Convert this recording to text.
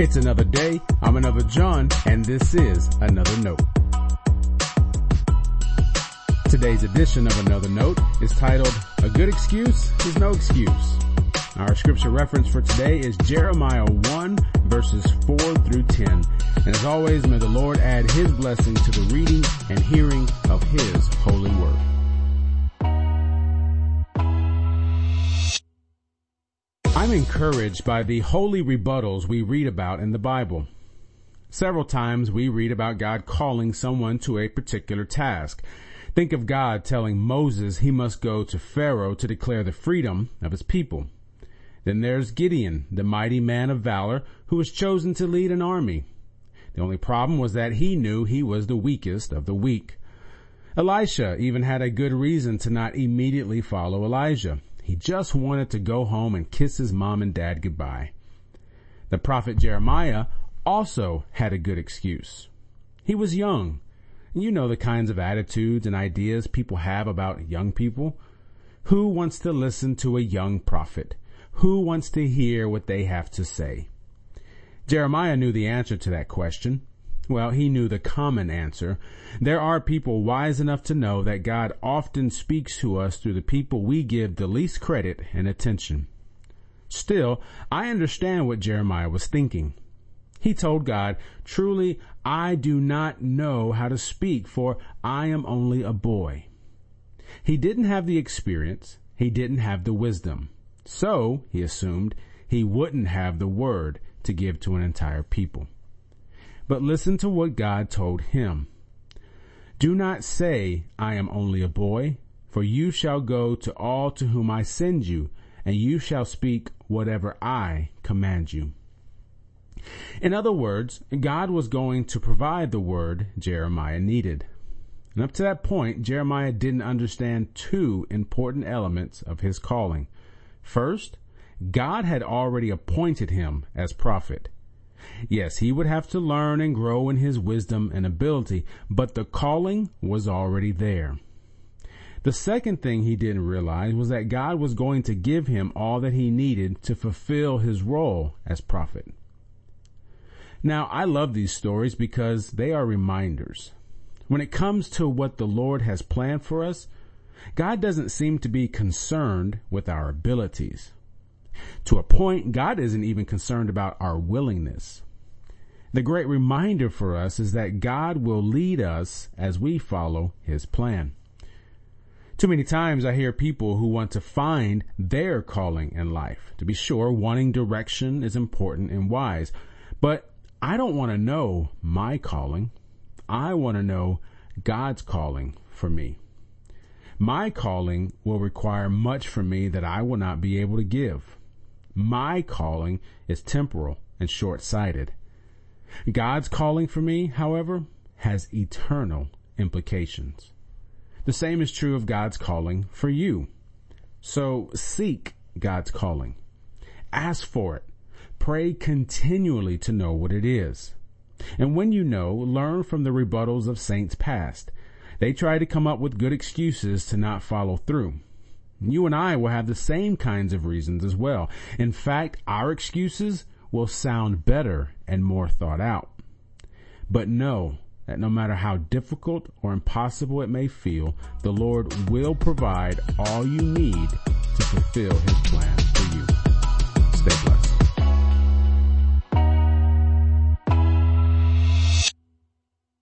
It's another day, I'm another John, and this is Another Note. Today's edition of Another Note is titled, A Good Excuse is No Excuse. Our scripture reference for today is Jeremiah 1, verses 4 through 10. And as always, may the Lord add His blessing to the reading and hearing of His holy word. I'm encouraged by the holy rebuttals we read about in the Bible. Several times we read about God calling someone to a particular task. Think of God telling Moses he must go to Pharaoh to declare the freedom of his people. Then there's Gideon, the mighty man of valor, who was chosen to lead an army. The only problem was that he knew he was the weakest of the weak. Elisha even had a good reason to not immediately follow Elijah. He just wanted to go home and kiss his mom and dad goodbye. The prophet Jeremiah also had a good excuse. He was young. You know the kinds of attitudes and ideas people have about young people. Who wants to listen to a young prophet? Who wants to hear what they have to say? Jeremiah knew the answer to that question. Well, he knew the common answer. There are people wise enough to know that God often speaks to us through the people we give the least credit and attention. Still, I understand what Jeremiah was thinking. He told God, "Truly, I do not know how to speak, for I am only a boy." He didn't have the experience. He didn't have the wisdom. So, he assumed, he wouldn't have the word to give to an entire people. But listen to what God told him. "Do not say, I am only a boy, for you shall go to all to whom I send you, and you shall speak whatever I command you." In other words, God was going to provide the word Jeremiah needed. And up to that point, Jeremiah didn't understand two important elements of his calling. First, God had already appointed him as prophet. Yes, he would have to learn and grow in his wisdom and ability, but the calling was already there. The second thing he didn't realize was that God was going to give him all that he needed to fulfill his role as prophet. Now, I love these stories because they are reminders. When it comes to what the Lord has planned for us, God doesn't seem to be concerned with our abilities. To a point, God isn't even concerned about our willingness. The great reminder for us is that God will lead us as we follow His plan. Too many times I hear people who want to find their calling in life. To be sure, wanting direction is important and wise, but I don't want to know my calling. I want to know God's calling for me. My calling will require much from me that I will not be able to give. My calling is temporal and short-sighted. God's calling for me, however, has eternal implications. The same is true of God's calling for you. So seek God's calling. Ask for it. Pray continually to know what it is. And when you know, learn from the rebuttals of saints past. They try to come up with good excuses to not follow through. You and I will have the same kinds of reasons as well. In fact, our excuses will sound better and more thought out. But know that no matter how difficult or impossible it may feel, the Lord will provide all you need to fulfill His plan.